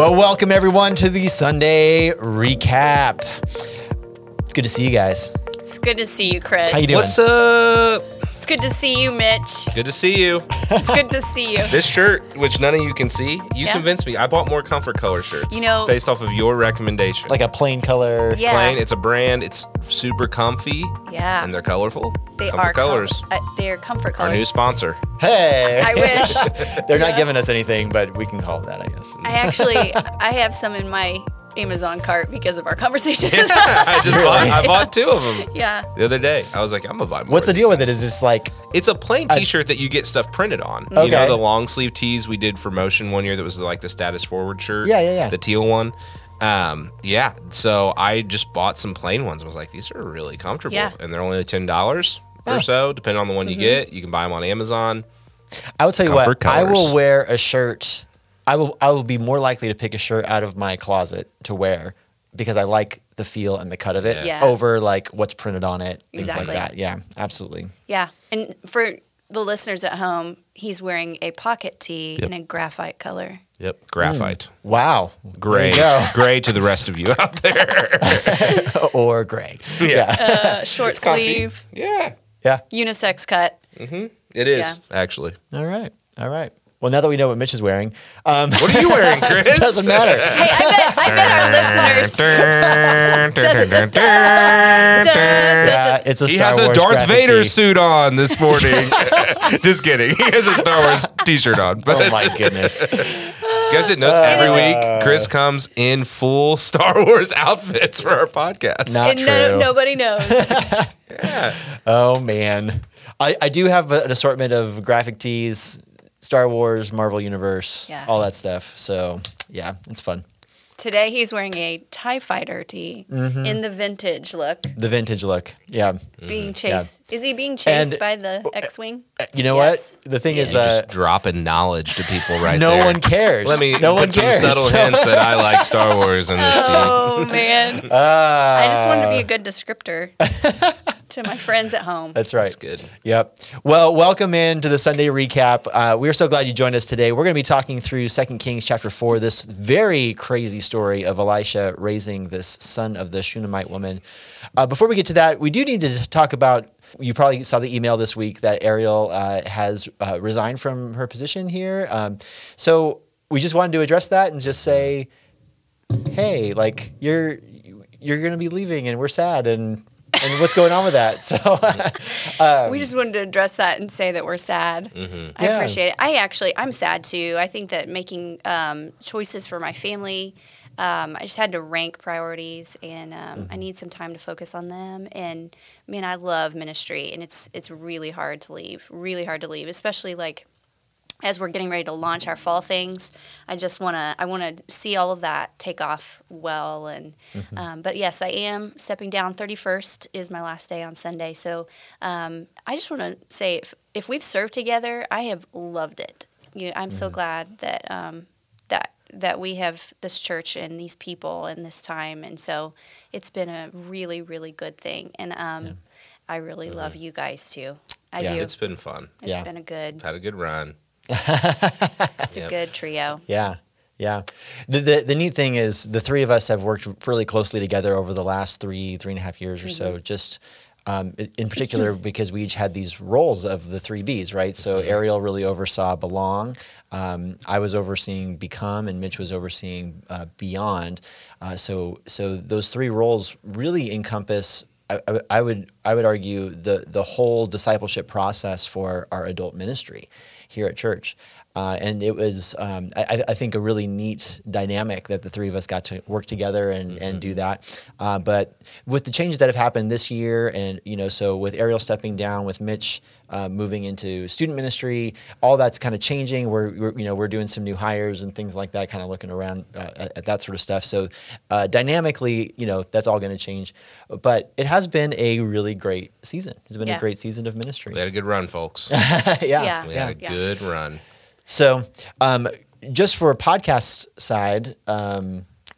Well, welcome everyone to the Sunday Recap. It's good to see you guys. It's good to see you, Chris. How you doing? What's up? It's good to see you, Mitch. Good to see you. It's good to see you. This shirt, which none of you can see, you convinced me. I bought more Comfort Color shirts, based off of your recommendation. Like a plain color. Yeah. Plain. It's a brand. It's super comfy. Yeah. And they're colorful. They are. Colors. They are Comfort Colors. Our new sponsor. Hey. I wish. They're not giving us anything, but we can call it that, I guess. I have some in my Amazon cart because of our conversation. Yeah, I bought two of them. Yeah. The other day, I was like, I'm gonna buy more. What's the deal with it? Is this like it's a plain T-shirt that you get stuff printed on? Okay. You know the long sleeve tees we did for Motion one year that was like the status forward shirt. Yeah. The teal one. Yeah. So I just bought some plain ones. I was like, these are really comfortable, and they're only $10 or so, depending on the one you get. You can buy them on Amazon. I will tell you what. Colors. I will wear a shirt. I will be more likely to pick a shirt out of my closet to wear because I like the feel and the cut of it over like what's printed on it, things like that. Yeah, absolutely. Yeah, and for the listeners at home, he's wearing a pocket tee in a graphite color. Yep, graphite. Wow. Gray. Gray to the rest of you out there. Or gray. Yeah. Short sleeve. Yeah. Yeah. Unisex cut. Mm-hmm. It is, actually. All right. Well, now that we know what Mitch is wearing. What are you wearing, Chris? It doesn't matter. Hey, I bet our listeners. It's a Star Wars graphic tee. He has a Darth Vader suit on this morning. Just kidding. He has a Star Wars T-shirt on. But oh, my goodness. Guess it knows every week Chris comes in full Star Wars outfits for our podcast. Not true. Nobody knows. Yeah. Oh, man. I do have an assortment of graphic tees. Star Wars, Marvel Universe, all that stuff. So, yeah, it's fun. Today he's wearing a TIE Fighter tee in the vintage look. The vintage look, yeah. Being chased. Yeah. Is he being chased by the X-Wing? You know what? The thing is... just dropping knowledge to people no one cares. Let me put some subtle hints that I like Star Wars in this tee. Oh, man. I just wanted to be a good descriptor. To my friends at home. That's right. That's good. Yep. Well, welcome in to the Sunday Recap. We're so glad you joined us today. We're going to be talking through 2 Kings chapter 4, this very crazy story of Elisha raising this son of the Shunammite woman. Before we get to that, we do need to talk about, you probably saw the email this week that Ariel has resigned from her position here. So we just wanted to address that and just say, hey, like you're going to be leaving and we're sad and what's going on with that? So we just wanted to address that and say that we're sad. Mm-hmm. I appreciate it. I'm sad too. I think that making choices for my family, I just had to rank priorities, and I need some time to focus on them. And man, I love ministry, and it's really hard to leave. Really hard to leave, especially like as we're getting ready to launch our fall things. I want to see all of that take off well. And but yes, I am stepping down. 31st is my last day on Sunday. So I just want to say if we've served together, I have loved it. I'm so glad that that we have this church and these people and this time. And so it's been a really, really good thing. And I really love you guys too. I do. It's been fun. It's been had a good run. It's a good trio. Yeah. The neat thing is the three of us have worked really closely together over the last three and a half years or so, just in particular because we each had these roles of the three Bs, right? So Ariel really oversaw Belong. I was overseeing Become, and Mitch was overseeing Beyond. So those three roles really encompass, I would argue, the whole discipleship process for our adult ministry here at church. And it was, I think, a really neat dynamic that the three of us got to work together and do that. But with the changes that have happened this year, and, so with Ariel stepping down, with Mitch moving into student ministry, all that's kind of changing. We're doing some new hires and things like that, kind of looking around at that sort of stuff. So dynamically, that's all going to change. But it has been a really great season. It's been a great season of ministry. We had a good run, folks. We had a good run. So just for a podcast side,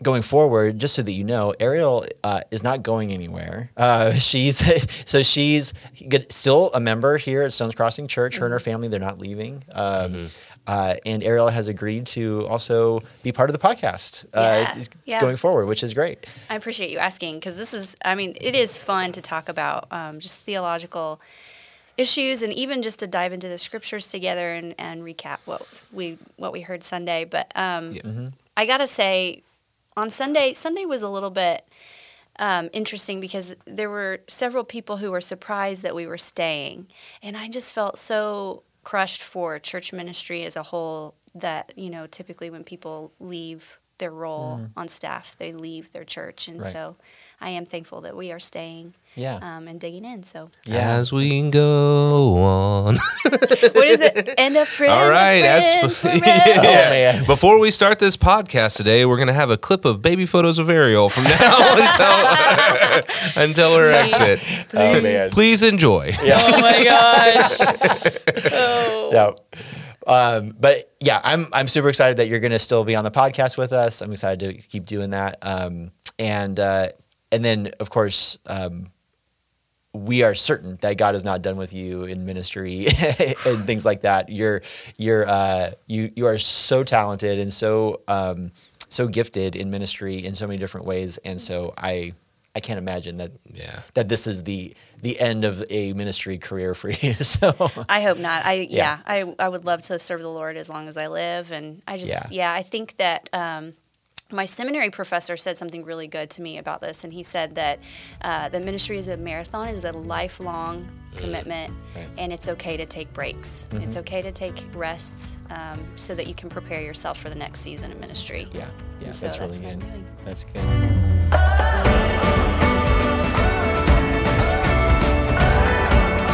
going forward, just so that you know, Ariel is not going anywhere. She's still a member here at Stones Crossing Church. Her and her family, they're not leaving. And Ariel has agreed to also be part of the podcast going forward, which is great. I appreciate you asking, because this is, I mean, it is fun to talk about just theological issues, and even just to dive into the scriptures together and recap what we heard Sunday. But I gotta say, on Sunday was a little bit interesting, because there were several people who were surprised that we were staying, and I just felt so crushed for church ministry as a whole, that, you know, typically when people leave their role on staff, they leave their church, and so I am thankful that we are staying and digging in. So as we go on, what is it? And a friend. All right, before we start this podcast today, we're gonna have a clip of baby photos of Ariel from now until her exit. Please enjoy. Yeah. Oh my gosh. But yeah, I'm super excited that you're going to still be on the podcast with us. I'm excited to keep doing that. And then of course, we are certain that God is not done with you in ministry and things like that. You are so talented and so gifted in ministry in so many different ways. And so I can't imagine that this is the end of a ministry career for you. So I hope not. I would love to serve the Lord as long as I live, and I just I think that my seminary professor said something really good to me about this, and he said that the ministry is a marathon, it is a lifelong commitment, and it's okay to take breaks. It's okay to take rests so that you can prepare yourself for the next season of ministry. Yeah, yeah, so that's really good. That's good.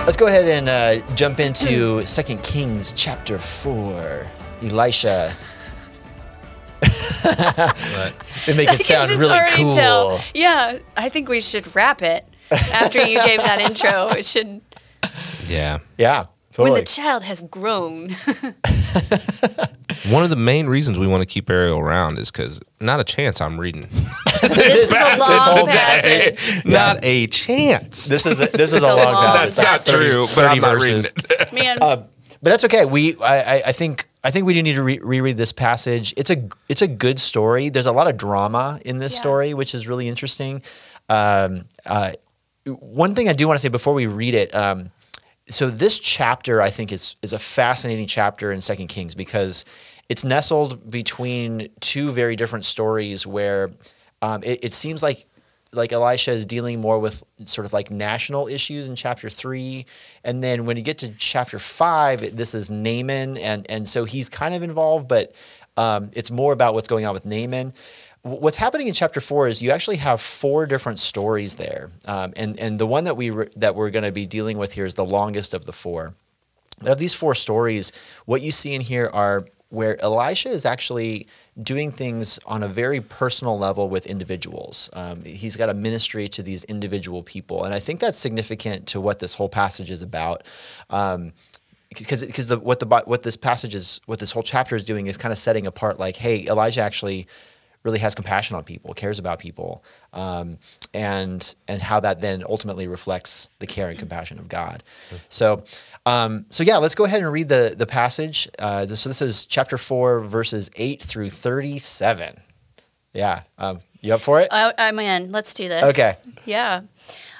Let's go ahead and jump into 2 Kings chapter 4, Elisha. They make it sound really cool. Yeah, I think we should wrap it after you gave that intro. It should. Yeah. Yeah. Totally. When the child has grown. One of the main reasons we want to keep Ariel around is because not a chance I'm reading this passage. Is a long passage. Not a chance. This is a long passage. That's not true, but I'm not reading it. Man. But that's okay. I think we do need to reread this passage. It's a good story. There's a lot of drama in this story, which is really interesting. One thing I do want to say before we read it, so this chapter I think is a fascinating chapter in 2 Kings, because it's nestled between two very different stories where it seems like Elisha is dealing more with sort of like national issues in chapter 3. And then when you get to chapter 5, this is Naaman. And so he's kind of involved, but it's more about what's going on with Naaman. What's happening in chapter 4 is you actually have 4 different stories there. And the one that we're going to be dealing with here is the longest of the 4. Of these 4 stories, what you see in here are where Elisha is actually doing things on a very personal level with individuals. He's got a ministry to these individual people. And I think that's significant to what this whole passage is about. What this whole chapter is doing is kind of setting apart like, hey, Elijah actually really has compassion on people, cares about people, and how that then ultimately reflects the care and compassion of God. So yeah, let's go ahead and read the passage. So this is chapter 4, verses 8 through 37. Yeah, you up for it? I'm in. Let's do this. Okay. Yeah.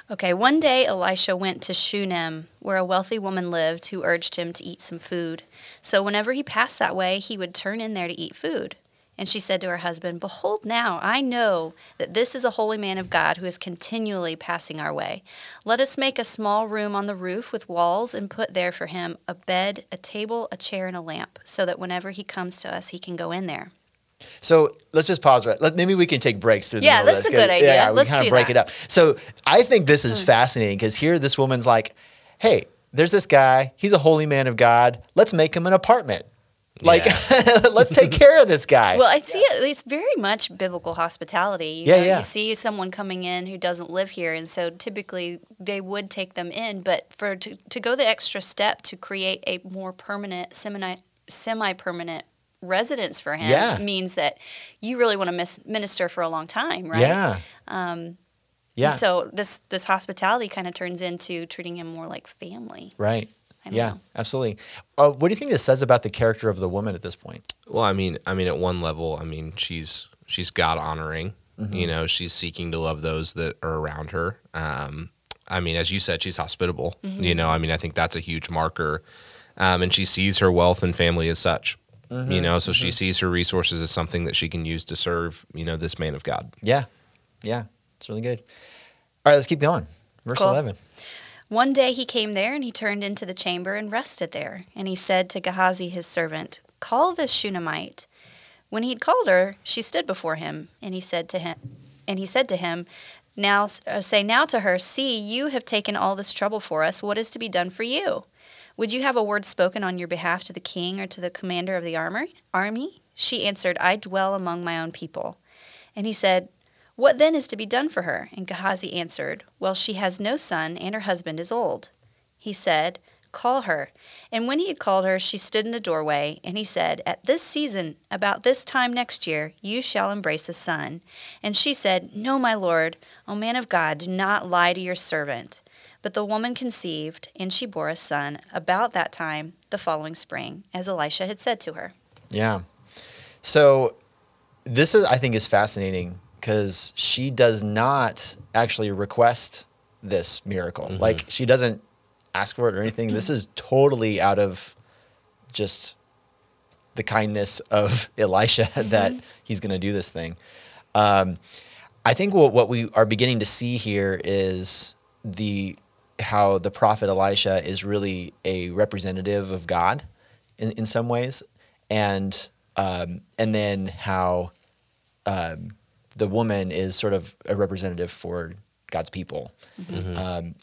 Okay, one day Elisha went to Shunem, where a wealthy woman lived who urged him to eat some food. So whenever he passed that way, he would turn in there to eat food. And she said to her husband, "Behold now, I know that this is a holy man of God who is continually passing our way. Let us make a small room on the roof with walls and put there for him a bed, a table, a chair, and a lamp, so that whenever he comes to us, he can go in there." So let's just pause right. Maybe we can take breaks through the middle of this. Yeah, that's a good idea. Yeah, let's kind of break it up. So I think this is fascinating, because here this woman's like, hey, there's this guy. He's a holy man of God. Let's make him an apartment. Like, let's take care of this guy. Well, I see it. It's very much biblical hospitality. You see someone coming in who doesn't live here, and so typically they would take them in. But to go the extra step to create a more permanent, semi-permanent residence for him means that you really want to minister for a long time, right? Yeah. And so this hospitality kind of turns into treating him more like family. Right. I don't know. Absolutely. What do you think this says about the character of the woman at this point? Well, I mean, at one level, she's God honoring. Mm-hmm. You know, she's seeking to love those that are around her. I mean, as you said, she's hospitable. Mm-hmm. You know, I mean, I think that's a huge marker. And she sees her wealth and family as such. Mm-hmm. You know, so she sees her resources as something that she can use to serve, you know, this man of God. Yeah. Yeah. It's really good. All right, let's keep going. Verse 11. One day he came there, and he turned into the chamber and rested there. And he said to Gehazi his servant, "Call this Shunammite." When he had called her, she stood before him, and he said to him, "Now say to her, 'See, you have taken all this trouble for us. What is to be done for you? Would you have a word spoken on your behalf to the king or to the commander of the army?" She answered, "I dwell among my own people." And he said, "What then is to be done for her?" And Gehazi answered, "Well, she has no son, and her husband is old." He said, "Call her." And when he had called her, she stood in the doorway, and he said, "At this season, about this time next year, you shall embrace a son." And she said, "No, my lord, O man of God, do not lie to your servant." But the woman conceived, and she bore a son about that time the following spring, as Elisha had said to her. Yeah. So this is, I think, is fascinating, because she does not actually request this miracle. Mm-hmm. Like, she doesn't ask for it or anything. This is totally out of just the kindness of Elisha that he's going to do this thing. I think what we are beginning to see here is how the prophet Elisha is really a representative of God in some ways. And then how... the woman is sort of a representative for God's people in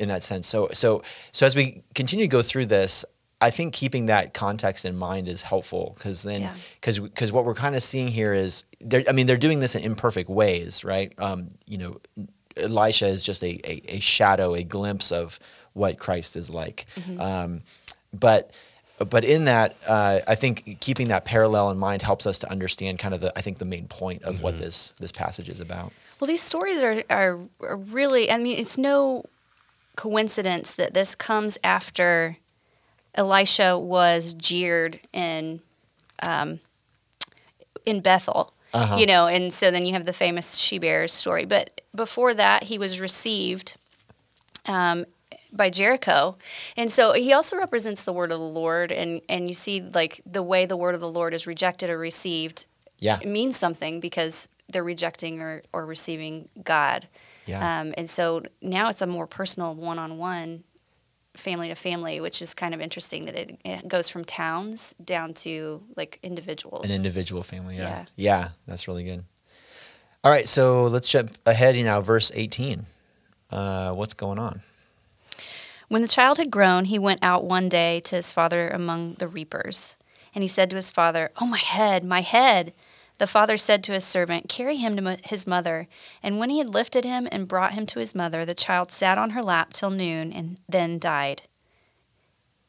that sense. So as we continue to go through this, I think keeping that context in mind is helpful, because what we're kind of seeing here is, they're doing this in imperfect ways, right? Elisha is just a shadow, a glimpse of what Christ is like. Mm-hmm. But in that, I think keeping that parallel in mind helps us to understand kind of the main point of what this passage is about. Well, these stories are really, it's no coincidence that this comes after Elisha was jeered in Bethel, and so then you have the famous she-bear's story. But before that, he was received by Jericho. And so he also represents the word of the Lord, and you see like the way the word of the Lord is rejected or received. Yeah. It means something, because they're rejecting or receiving God. Yeah. And so now it's a more personal one-on-one, family to family, which is kind of interesting that it goes from towns down to like individuals. An individual family. Yeah. Yeah, that's really good. All right, so let's jump ahead now, verse 18. What's going on? When the child had grown, he went out one day to his father among the reapers. And he said to his father, "Oh, my head, my head." The father said to his servant, "Carry him to his mother." And when he had lifted him and brought him to his mother, the child sat on her lap till noon and then died.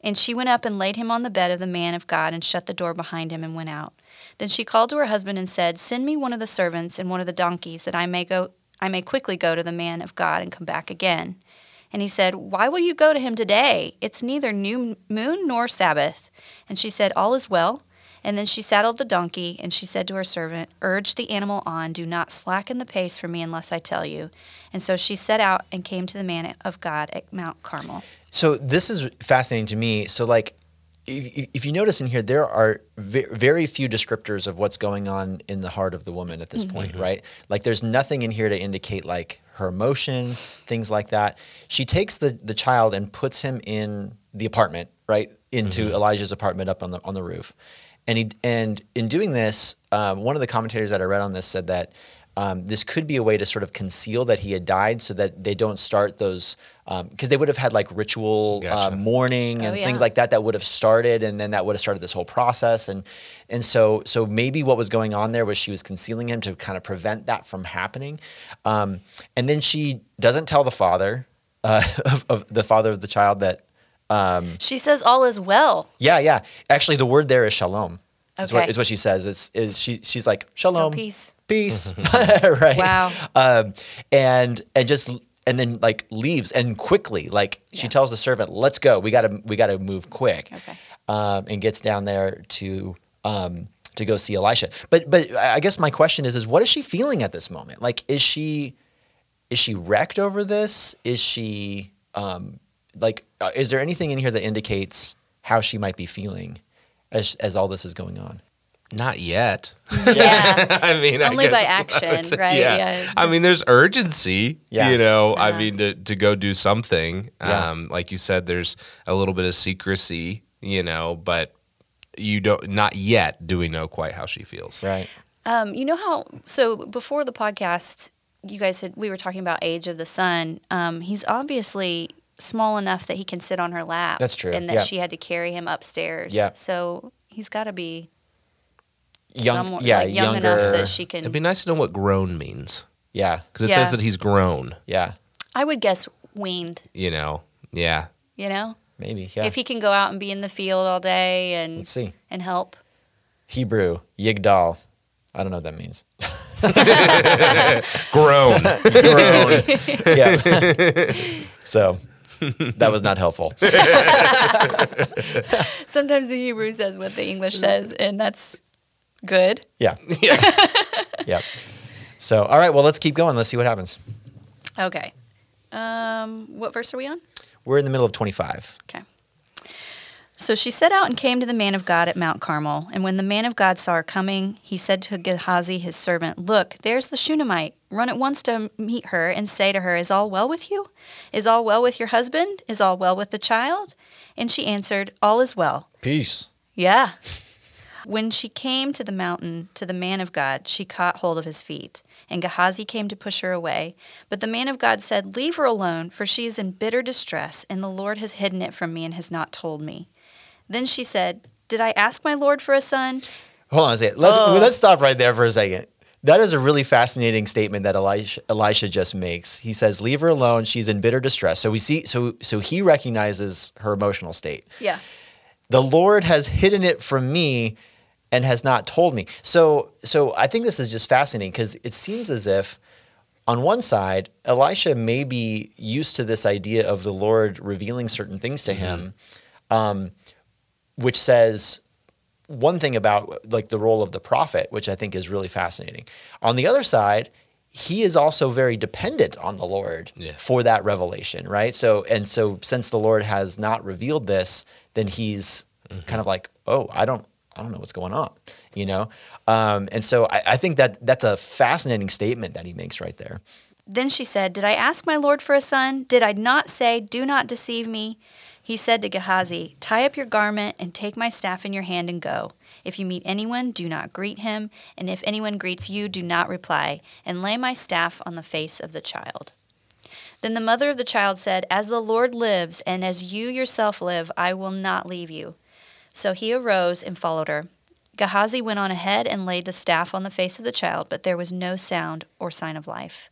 And she went up and laid him on the bed of the man of God and shut the door behind him and went out. Then she called to her husband and said, "Send me one of the servants and one of the donkeys, that I may quickly go to the man of God and come back again." And he said, "Why will you go to him today? It's neither new moon nor Sabbath." And she said, "All is well." And then she saddled the donkey, and she said to her servant, "Urge the animal on. Do not slacken the pace for me unless I tell you." And so she set out and came to the man of God at Mount Carmel. So this is fascinating to me. So like, if you notice in here, there are very few descriptors of what's going on in the heart of the woman at this point, right? Like, there's nothing in here to indicate like her emotion, things like that. She takes the child and puts him in the apartment, right, into Elijah's apartment up on the roof. And in doing this, one of the commentators that I read on this said that this could be a way to sort of conceal that he had died, so that they don't start those, because they would have had like ritual mourning and things like that would have started, and then that would have started this whole process. And so maybe what was going on there was she was concealing him to kind of prevent that from happening. And then she doesn't tell the father of the father of the child that. She says all is well. Yeah. Actually, the word there is shalom. Okay. Is what she says. She's like, shalom. So peace. Right. Wow. And then like leaves, and quickly, like she tells the servant, let's go. We gotta move quick. Okay. And gets down there to go see Elisha. But I guess my question is what is she feeling at this moment? Like, is she wrecked over this? Is she is there anything in here that indicates how she might be feeling as all this is going on? Not yet. Yeah. I mean, only by action, right? Yeah. I mean, there's urgency, I mean, to go do something. Yeah. Like you said, there's a little bit of secrecy, but not yet do we know quite how she feels. Right. So before the podcast, you guys we were talking about age of the son. He's obviously small enough that he can sit on her lap. That's true. And that she had to carry him upstairs. Yeah. So he's got to be younger enough that she can. It'd be nice to know what grown means. Yeah. Because it says that he's grown. Yeah. I would guess weaned. Yeah. Maybe, yeah. If he can go out and be in the field all day and help. Hebrew, yigdal. I don't know what that means. Grown. Yeah. So that was not helpful. Sometimes the Hebrew says what the English says, and that's good. Yeah. So, all right, well, let's keep going. Let's see what happens. Okay. What verse are we on? We're in the middle of 25. Okay. So she set out and came to the man of God at Mount Carmel. And when the man of God saw her coming, he said to Gehazi, his servant, "Look, there's the Shunammite. Run at once to meet her and say to her, 'Is all well with you? Is all well with your husband? Is all well with the child?' And she answered, 'All is well.'" Peace. Yeah. When she came to the mountain, to the man of God, she caught hold of his feet, and Gehazi came to push her away. But the man of God said, "Leave her alone, for she is in bitter distress, and the Lord has hidden it from me and has not told me." Then she said, "Did I ask my Lord for a son?" Hold on a second. Let's stop right there for a second. That is a really fascinating statement that Elisha just makes. He says, "Leave her alone, she's in bitter distress." So we see, so he recognizes her emotional state. Yeah. The Lord has hidden it from me and has not told me. So I think this is just fascinating, because it seems as if on one side, Elisha may be used to this idea of the Lord revealing certain things to him, which says one thing about like the role of the prophet, which I think is really fascinating. On the other side, he is also very dependent on the Lord for that revelation, right? So since the Lord has not revealed this, then he's kind of like, oh, I don't know what's going on, And so I think that that's a fascinating statement that he makes right there. Then she said, "Did I ask my Lord for a son? Did I not say, 'Do not deceive me?'" He said to Gehazi, "Tie up your garment and take my staff in your hand and go. If you meet anyone, do not greet him. And if anyone greets you, do not reply. And lay my staff on the face of the child." Then the mother of the child said, "As the Lord lives and as you yourself live, I will not leave you." So he arose and followed her. Gehazi went on ahead and laid the staff on the face of the child, but there was no sound or sign of life.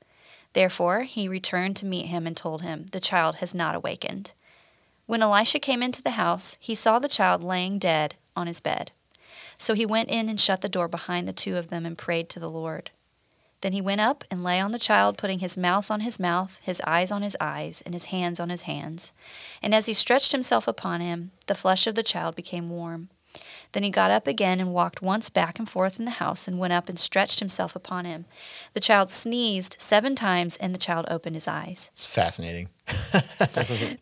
Therefore he returned to meet him and told him, "The child has not awakened." When Elisha came into the house, he saw the child laying dead on his bed. So he went in and shut the door behind the two of them and prayed to the Lord. Then he went up and lay on the child, putting his mouth on his mouth, his eyes on his eyes, and his hands on his hands. And as he stretched himself upon him, the flesh of the child became warm. Then he got up again and walked once back and forth in the house, and went up and stretched himself upon him. The child sneezed 7 times, and the child opened his eyes. It's fascinating.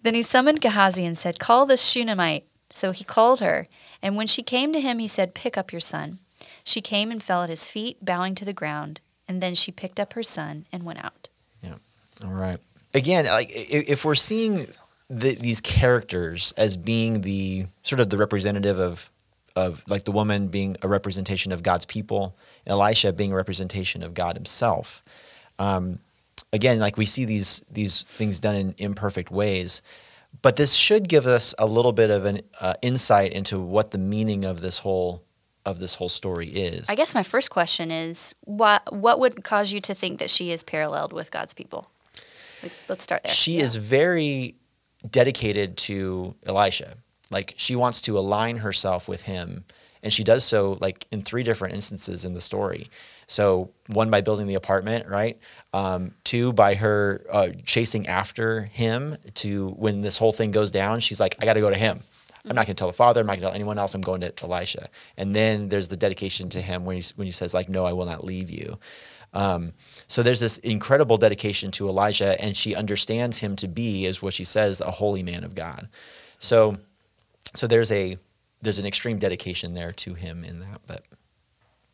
Then he summoned Gehazi and said, "Call this Shunammite." So he called her. And when she came to him, he said, "Pick up your son." She came and fell at his feet, bowing to the ground. And then she picked up her son and went out. Yeah. All right. Again, like if we're seeing these characters as being the sort of the representative of like the woman being a representation of God's people, and Elisha being a representation of God himself. Again, like we see these things done in imperfect ways, but this should give us a little bit of an insight into what the meaning of this whole story is. I guess my first question is, what would cause you to think that she is paralleled with God's people? Let's start there. She is very dedicated to Elisha. Like, she wants to align herself with him And she does so like in three different instances in the story. So one, by building the apartment, right? Two, by her chasing after him to, when this whole thing goes down, she's like, I got to go to him. I'm not going to tell the father. I'm not going to tell anyone else. I'm going to Elisha. And then there's the dedication to him when he says like, no, I will not leave you. So there's this incredible dedication to Elijah, and she understands him to be, as what she says, a holy man of God. So there's an extreme dedication there to him in that.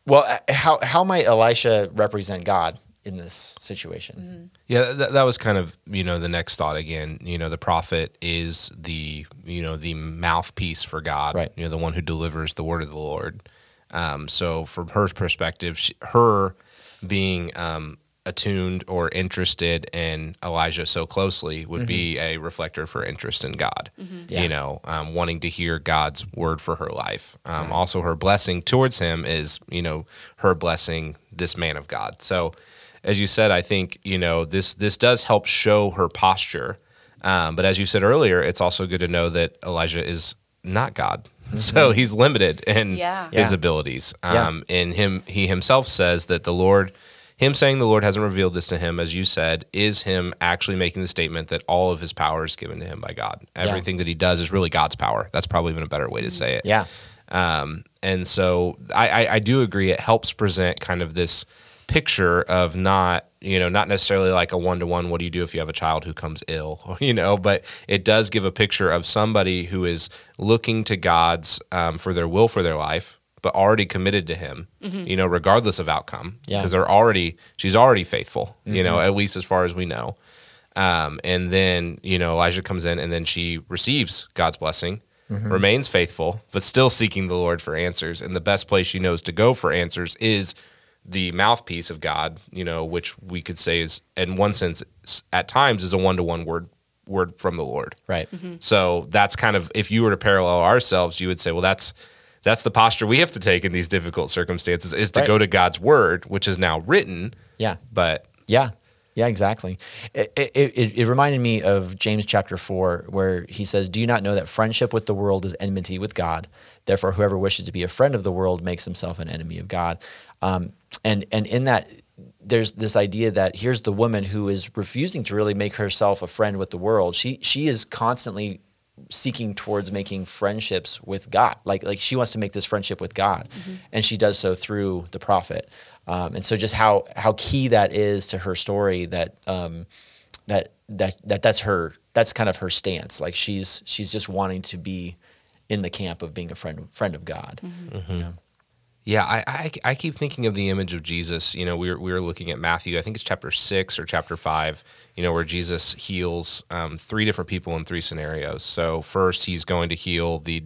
But how might Elisha represent God in this situation? Mm-hmm. Yeah, that was kind of, the next thought again. The prophet is the mouthpiece for God, right? The one who delivers the word of the Lord. So from her perspective, her being attuned or interested in Elijah so closely would mm-hmm. be a reflector for interest in God, mm-hmm. yeah. Wanting to hear God's word for her life. Right. Also, her blessing towards him is, her blessing this man of God. So as you said, I think, this does help show her posture. But as you said earlier, it's also good to know that Elijah is not God. Mm-hmm. So he's limited in his abilities. And he himself says that the Lord, him saying the Lord hasn't revealed this to him, as you said, is him actually making the statement that all of his power is given to him by God. Everything that he does is really God's power. That's probably even a better way to say it. Yeah. And so I do agree. It helps present kind of this picture of not necessarily like a one-to-one, what do you do if you have a child who comes ill, but it does give a picture of somebody who is looking to God's for their will for their life, but already committed to him, mm-hmm. Regardless of outcome, because she's already faithful, mm-hmm. At least as far as we know. And then, Elijah comes in, and then she receives God's blessing, mm-hmm. remains faithful, but still seeking the Lord for answers. And the best place she knows to go for answers is the mouthpiece of God, which we could say is, in one sense, at times is a one-to-one word from the Lord. Right. Mm-hmm. So that's kind of, if you were to parallel ourselves, you would say, well, that's the posture we have to take in these difficult circumstances, is to go to God's word, which is now written. Yeah. But yeah, exactly. It reminded me of James chapter 4, where he says, do you not know that friendship with the world is enmity with God? Therefore, whoever wishes to be a friend of the world makes himself an enemy of God. And in that, there's this idea that here's the woman who is refusing to really make herself a friend with the world. She is constantly seeking towards making friendships with God. Like she wants to make this friendship with God, mm-hmm. and she does so through the prophet. And so just how key that is to her story, that that's kind of her stance. Like she's just wanting to be in the camp of being a friend of God. Mm-hmm. Mm-hmm. Yeah, I keep thinking of the image of Jesus. We were looking at Matthew, I think it's chapter 6 or chapter 5, where Jesus heals three different people in three scenarios. So first, he's going to heal the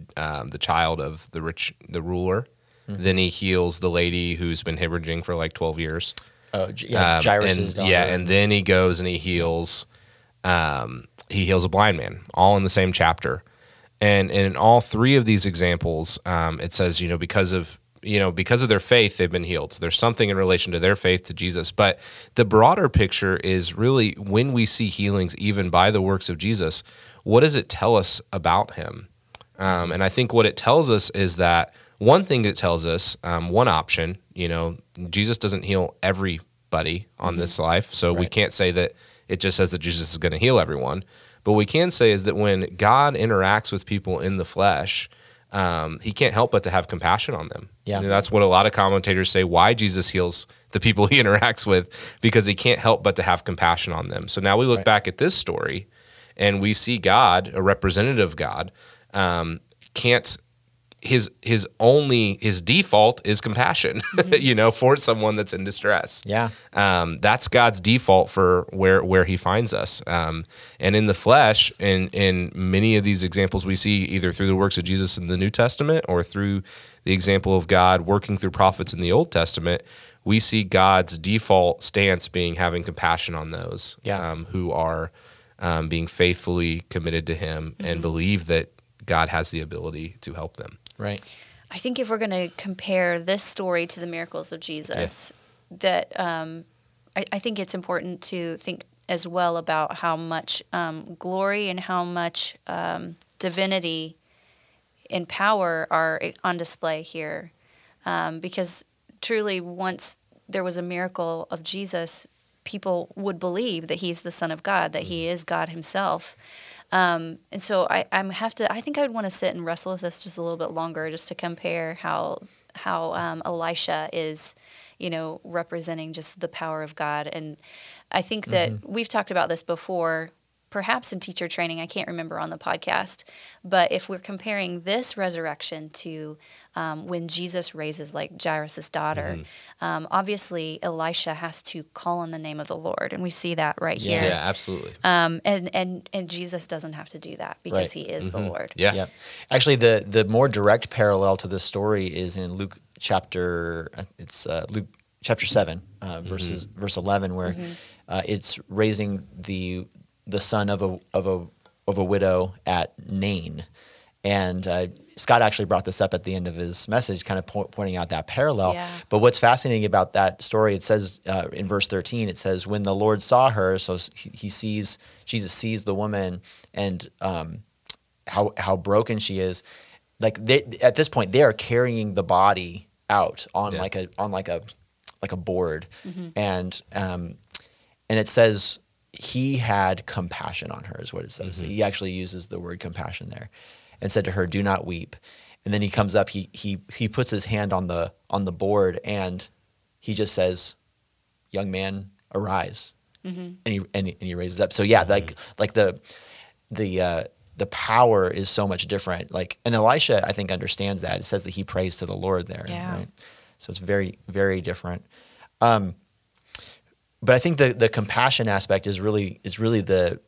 child of the ruler. Mm-hmm. Then he heals the lady who's been hemorrhaging for like 12 years. Oh, yeah, Jairus' daughter. Yeah, and then he goes and he heals a blind man, all in the same chapter. And in all three of these examples, it says, because of their faith, they've been healed. So there's something in relation to their faith to Jesus. But the broader picture is really, when we see healings, even by the works of Jesus, what does it tell us about him? And I think what it tells us is that one thing it tells us, one option, Jesus doesn't heal everybody on mm-hmm. this life. So we can't say that it just says that Jesus is going to heal everyone. But what we can say is that when God interacts with people in the flesh, he can't help but to have compassion on them. Yeah. And that's what a lot of commentators say, why Jesus heals the people he interacts with, because he can't help but to have compassion on them. So now we look back at this story, and we see God, a representative of God, his default is compassion, mm-hmm. For someone that's in distress. Yeah. That's God's default for where he finds us. And in the flesh, in many of these examples we see either through the works of Jesus in the New Testament or through the example of God working through prophets in the Old Testament, we see God's default stance being having compassion on those who are being faithfully committed to him mm-hmm. and believe that God has the ability to help them. Right. I think if we're going to compare this story to the miracles of Jesus, that I think it's important to think as well about how much glory and how much divinity and power are on display here. Because truly, once there was a miracle of Jesus, people would believe that he's the Son of God, that he is God himself. And so I think I would want to sit and wrestle with this just a little bit longer, just to compare how Elisha is, representing just the power of God. And I think that we've talked about this before, perhaps in teacher training, I can't remember on the podcast, but if we're comparing this resurrection to when Jesus raises like Jairus' daughter, obviously Elisha has to call on the name of the Lord, and we see that here. Yeah, absolutely. And Jesus doesn't have to do that because he is the Lord. Yeah. Yeah. Actually, the more direct parallel to this story is in Luke chapter 7, verse 11, where it's raising the son of a widow at Nain. And Scott actually brought this up at the end of his message, kind of pointing out that parallel. Yeah. But what's fascinating about that story, it says in verse 13, it says, when the Lord saw her, so Jesus sees the woman and how broken she is. At this point, they are carrying the body out on like a board. And it says, he had compassion on her, is what it says. He actually uses the word compassion there, and said to her, "Do not weep." And then he comes up, he puts his hand on the board, and he just says, "Young man, arise." And he raises up. So the power is so much different. And Elisha, I think, understands that. It says that he prays to the Lord there. Yeah. Right? So it's very, very different. But I think the compassion aspect is really the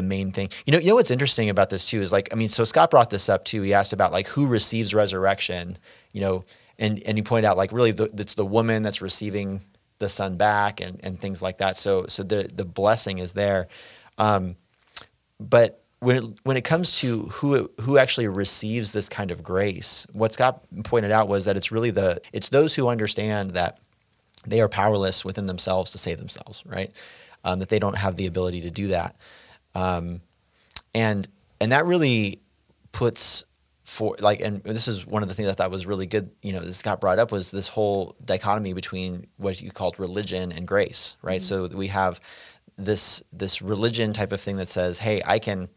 main thing. You know what's interesting about this too is so Scott brought this up too. He asked about who receives resurrection, and he pointed out really it's the woman that's receiving the son back and things like that. So the blessing is there, but when it comes to who actually receives this kind of grace, what Scott pointed out was that it's really it's those who understand that they are powerless within themselves to save themselves, right? That they don't have the ability to do that, and that really puts And this is one of the things I thought was really good. That Scott brought up was this whole dichotomy between what you called religion and grace, right? So we have this religion type of thing that says, "Hey, I can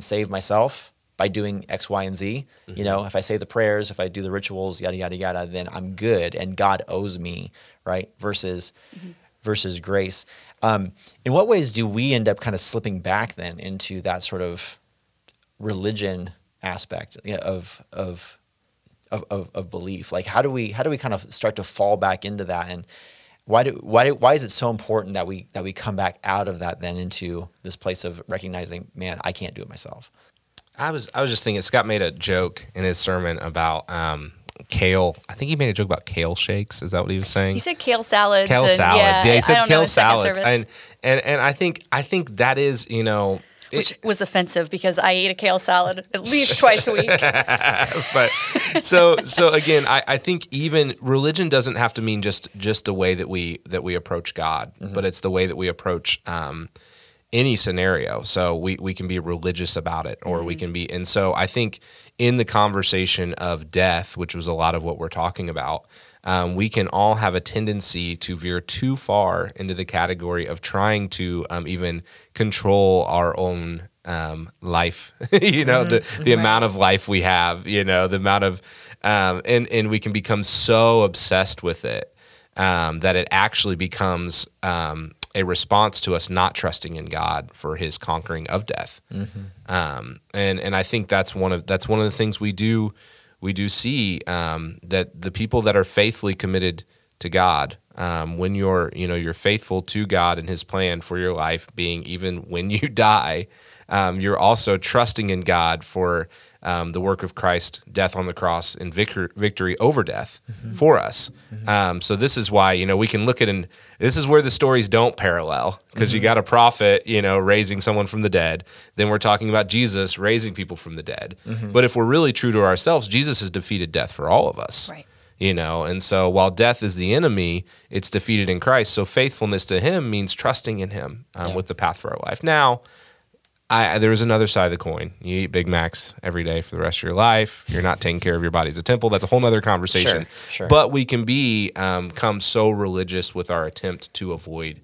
save myself by doing X, Y, and Z. If I say the prayers, if I do the rituals, yada, yada, yada, then I'm good and God owes me," right? Versus grace. In what ways do we end up kind of slipping back then into that sort of religion aspect of belief? How do we kind of start to fall back into that? And why is it so important that we come back out of that then into this place of recognizing, man, I can't do it myself? I was just thinking, Scott made a joke in his sermon about kale. I think he made a joke about kale shakes. Is that what he was saying? He said kale salads. Kale salads. Yeah, he said kale salads. And I think that is, which was offensive because I ate a kale salad at least twice a week. But so again, I think even religion doesn't have to mean just the way that we approach God, but it's the way that we approach any scenario. So we can be religious about it, or we can be. And so I think in the conversation of death, which was a lot of what we're talking about, we can all have a tendency to veer too far into the category of trying to even control our own life, the amount of life we have, the amount of, and we can become so obsessed with it that it actually becomes a response to us not trusting in God for his conquering of death. And I think that's one of the things we do see, that the people that are faithfully committed to God, when you're faithful to God and his plan for your life, being even when you die, you're also trusting in God for the work of Christ, death on the cross, and victory over death for us. So this is why, we can look at, and this is where the stories don't parallel, because you got a prophet, raising someone from the dead. Then we're talking about Jesus raising people from the dead. But if we're really true to ourselves, Jesus has defeated death for all of us. Right. And so while death is the enemy, it's defeated in Christ. So faithfulness to him means trusting in him with the path for our life. Now, there was another side of the coin. You eat Big Macs every day for the rest of your life. You're not taking care of your body as a temple. That's a whole other conversation. Sure. But we can become so religious with our attempt to avoid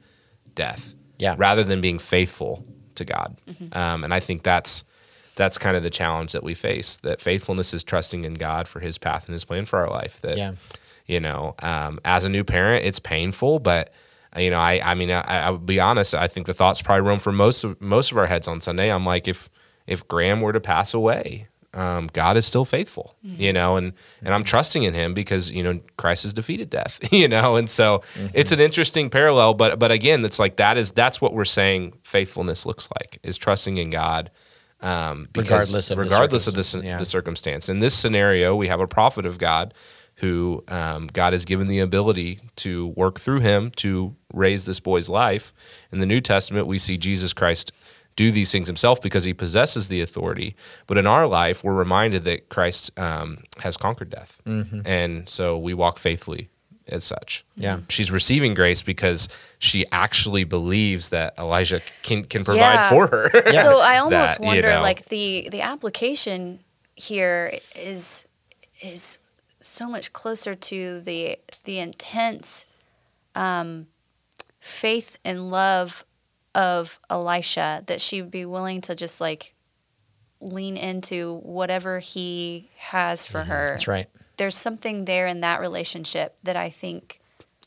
death, rather than being faithful to God. Mm-hmm. And I think that's kind of the challenge that we face. That faithfulness is trusting in God for His path and His plan for our life. That as a new parent, it's painful, but. You know, I mean, I would be honest. I think the thoughts probably roam for most of our heads on Sunday. I'm like, if Graham were to pass away, God is still faithful, and I'm trusting in Him because Christ has defeated death, and so it's an interesting parallel. But again, it's like that's what we're saying faithfulness looks like, is trusting in God, regardless of the circumstance. In this scenario, we have a prophet of God who God has given the ability to work through him to raise this boy's life. In the New Testament, we see Jesus Christ do these things himself because he possesses the authority. But in our life, we're reminded that Christ has conquered death. Mm-hmm. And so we walk faithfully as such. Yeah, she's receiving grace because she actually believes that Elijah can provide for her. Yeah. So I almost wonder, like the application here is so much closer to the intense faith and love of Elisha, that she would be willing to just like lean into whatever he has for her. That's right. There's something there in that relationship that I think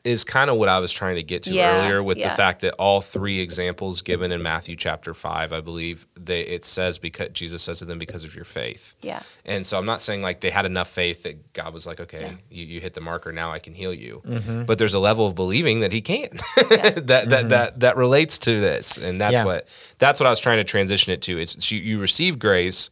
is kind of what I was trying to get to earlier with the fact that all three examples given in Matthew chapter 5, I believe, it says because Jesus says to them, because of your faith. Yeah. And so I'm not saying like they had enough faith that God was like, okay, you hit the marker, now I can heal you. Mm-hmm. But there's a level of believing that He can. That relates to this, and that's what I was trying to transition it to. It's you receive grace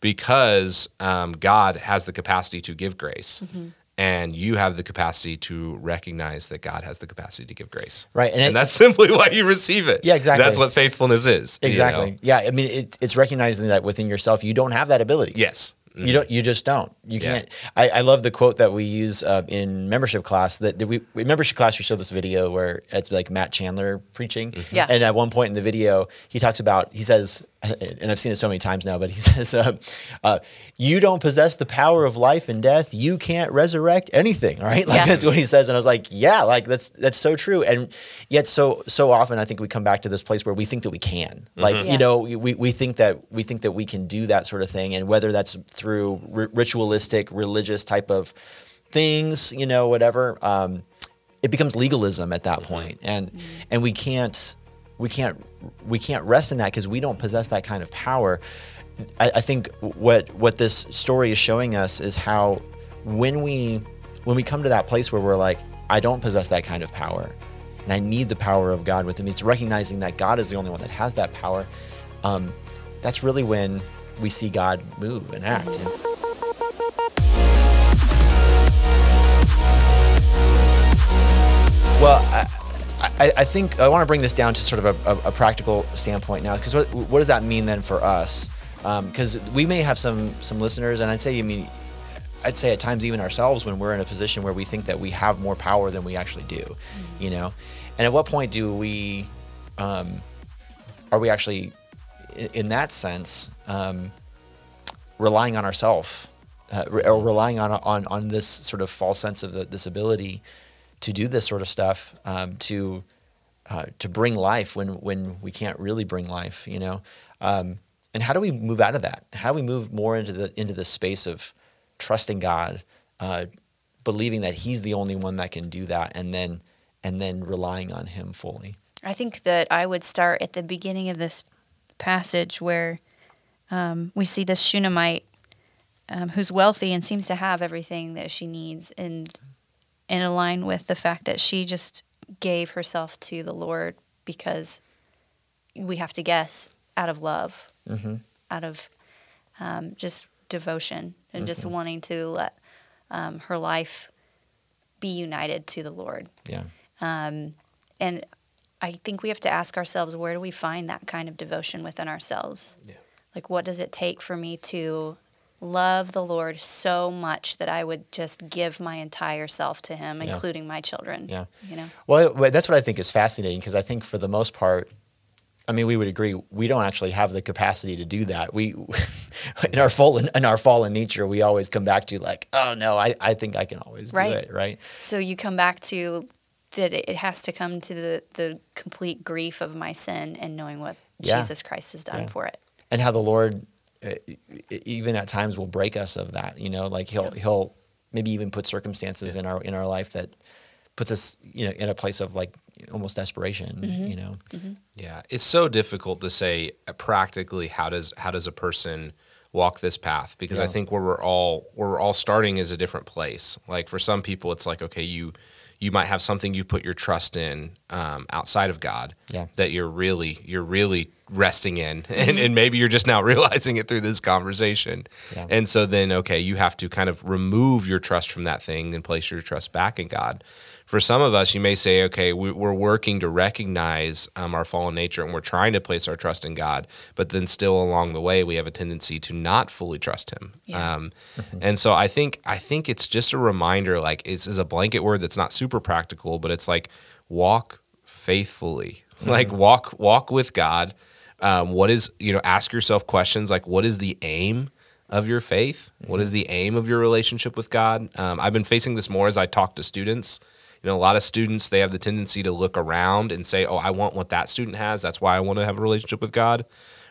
because God has the capacity to give grace. Mm-hmm. And you have the capacity to recognize that God has the capacity to give grace. Right. And that's simply why you receive it. Yeah, exactly. That's what faithfulness is. Exactly. You know? Yeah. I mean, it's recognizing that within yourself, you don't have that ability. Yes. Mm-hmm. You just don't. You can't. I love the quote that we use in membership class. We show this video where it's like Matt Chandler preaching. Mm-hmm. Yeah. And at one point in the video, he says, and I've seen it so many times now, but he says, you don't possess the power of life and death. You can't resurrect anything, right? Like that's what he says. And I was like, that's so true. And yet so often I think we come back to this place where we think that we can. Mm-hmm. Like, we think that we can do that sort of thing. And whether that's through ritualistic, religious type of things, whatever, it becomes legalism at that point. And we can't rest in that because we don't possess that kind of power. I think what this story is showing us is how when we come to that place where we're like, I don't possess that kind of power, and I need the power of God within me. It's recognizing that God is the only one that has that power. That's really when we see God move and act. Well, I think I want to bring this down to sort of a practical standpoint now, because what does that mean then for us? Because we may have some listeners, and I'd say at times even ourselves, when we're in a position where we think that we have more power than we actually do, And at what point do we, are we actually, in that sense, relying on ourselves, or relying on this sort of false sense of this ability to do this sort of stuff, to bring life when we can't really bring life, And how do we move out of that? How do we move more into the space of trusting God, believing that He's the only one that can do that, and then relying on Him fully? I think that I would start at the beginning of this passage where we see this Shunammite who's wealthy and seems to have everything that she needs, and align with the fact that she just gave herself to the Lord because we have to guess out of love, out of just devotion and just wanting to let her life be united to the Lord. Yeah. And I think we have to ask ourselves, where do we find that kind of devotion within ourselves? Yeah. Like, what does it take for me to love the Lord so much that I would just give my entire self to Him, including my children? Yeah. Well, that's what I think is fascinating, because I think for the most part, I mean, we would agree, we don't actually have the capacity to do that. We, in our fallen nature, we always come back to like, oh no, I think I can always do it, right? So you come back to that it has to come to the complete grief of my sin and knowing what Jesus Christ has done for it. And how the Lord, even at times, will break us of that, you know, like he'll maybe even put circumstances in our life that puts us, you know, in a place of like almost desperation, you know? Mm-hmm. Yeah. It's so difficult to say practically, how does a person walk this path? Because I think where we're all starting is a different place. Like for some people, it's like, okay, you might have something you put your trust in outside of God that you're really resting in. And maybe you're just now realizing it through this conversation. Yeah. And so then, okay, you have to kind of remove your trust from that thing and place your trust back in God. For some of us, you may say, okay, we're working to recognize our fallen nature and we're trying to place our trust in God, but then still along the way, we have a tendency to not fully trust him. Yeah. And so I think it's just a reminder, like it's a blanket word that's not super practical, but it's like walk faithfully, like walk with God. What is, ask yourself questions like, what is the aim of your faith? What is the aim of your relationship with God? I've been facing this more as I talk to students. A lot of students, they have the tendency to look around and say, oh, I want what that student has. That's why I want to have a relationship with God,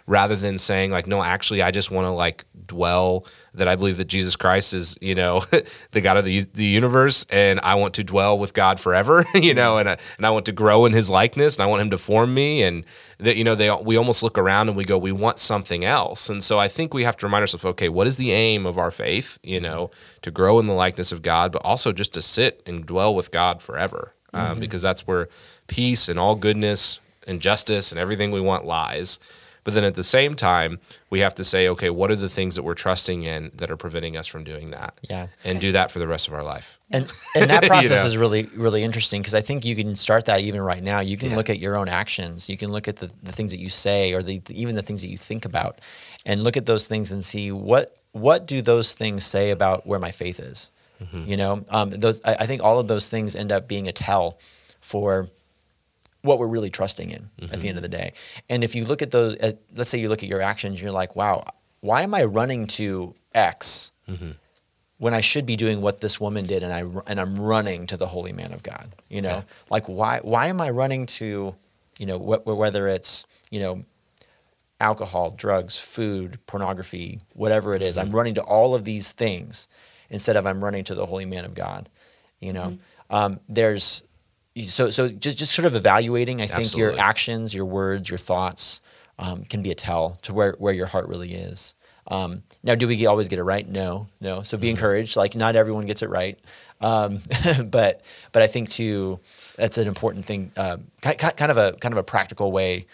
rather than saying like, no, actually, I just want to like dwell that I believe that Jesus Christ is, the God of the universe, and I want to dwell with God forever, and I want to grow in his likeness, and I want him to form me. And that, we almost look around and we go, we want something else. And so I think we have to remind ourselves, okay, what is the aim of our faith, to grow in the likeness of God, but also just to sit and dwell with God forever, because that's where peace and all goodness and justice and everything we want lies. But then at the same time, we have to say, okay, what are the things that we're trusting in that are preventing us from doing that? Yeah. And do that for the rest of our life. And that process is really, really interesting, because I think you can start that even right now. You can look at your own actions. You can look at the things that you say, or even the things that you think about, and look at those things and see what do those things say about where my faith is? Mm-hmm. I think all of those things end up being a tell for what we're really trusting in at the end of the day. And if you look at those, let's say you look at your actions, you're like, wow, why am I running to X when I should be doing what this woman did, and I'm running to the holy man of God, Like why am I running to, whether it's, alcohol, drugs, food, pornography, whatever it is, I'm running to all of these things instead of I'm running to the holy man of God, So just sort of evaluating, I think your actions, your words, your thoughts can be a tell to where your heart really is. Now, do we always get it right? No. So be encouraged. Like, not everyone gets it right, but I think too that's an important thing. Kind of a practical way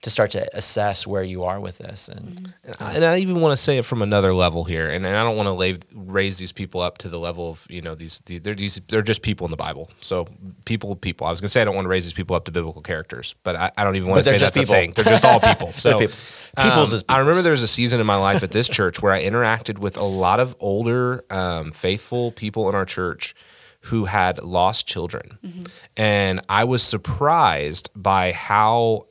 to start to assess where you are with this. And I even want to say it from another level here, and I don't want to raise these people up to the level of, they're just people in the Bible. So people. I was going to say I don't want to raise these people up to biblical characters, but I don't even want to say that's people. The thing. They're just all people. So I remember there was a season in my life at this church where I interacted with a lot of older, faithful people in our church who had lost children. And I was surprised by how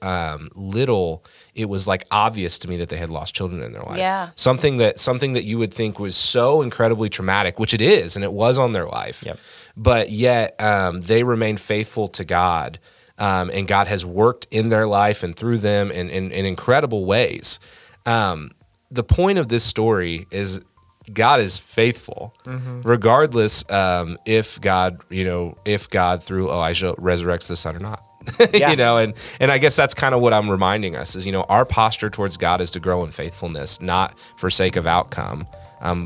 little it was like obvious to me that they had lost children in their life. Yeah. Something that you would think was so incredibly traumatic, which it is, and it was on their life. Yep. But yet they remained faithful to God, and God has worked in their life and through them in incredible ways. The point of this story is God is faithful, regardless if God through Elijah resurrects the son or not. And I guess that's kind of what I'm reminding us is, our posture towards God is to grow in faithfulness, not for sake of outcome,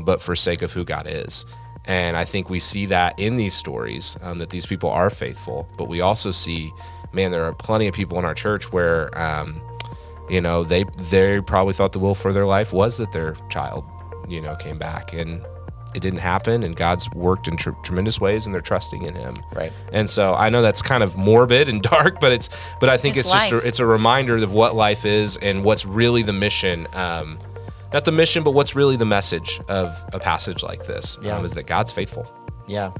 but for sake of who God is. And I think we see that in these stories, that these people are faithful, but we also see, there are plenty of people in our church where, they probably thought the will for their life was that their child came back, and it didn't happen, and God's worked in tremendous ways, and they're trusting in him. Right. And so I know that's kind of morbid and dark, but I think it's just it's a reminder of what life is and what's really the mission, not the mission, but what's really the message of a passage like this is that God's faithful. Yeah.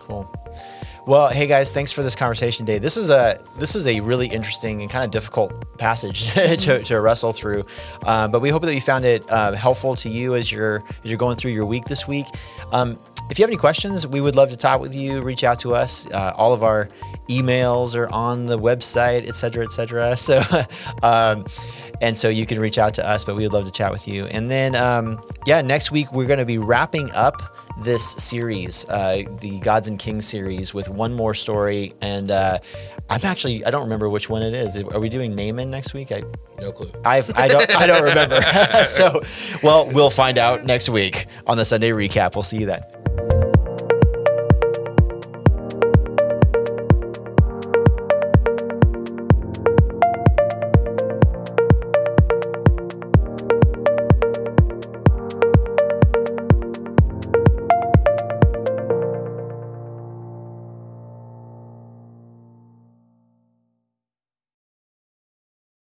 Cool. Well, hey guys, thanks for this conversation today. This is a really interesting and kind of difficult passage to wrestle through, but we hope that you found it helpful to you as you're going through your week this week. If you have any questions, we would love to talk with you. Reach out to us. All of our emails are on the website, et cetera, et cetera. So, and so you can reach out to us, but we would love to chat with you. And then, next week we're going to be wrapping up this series, the Gods and Kings series, with one more story. And I don't remember which one it is. Are we doing Naaman next week? No clue. I don't remember. So, well, we'll find out next week on the Sunday recap. We'll see you then.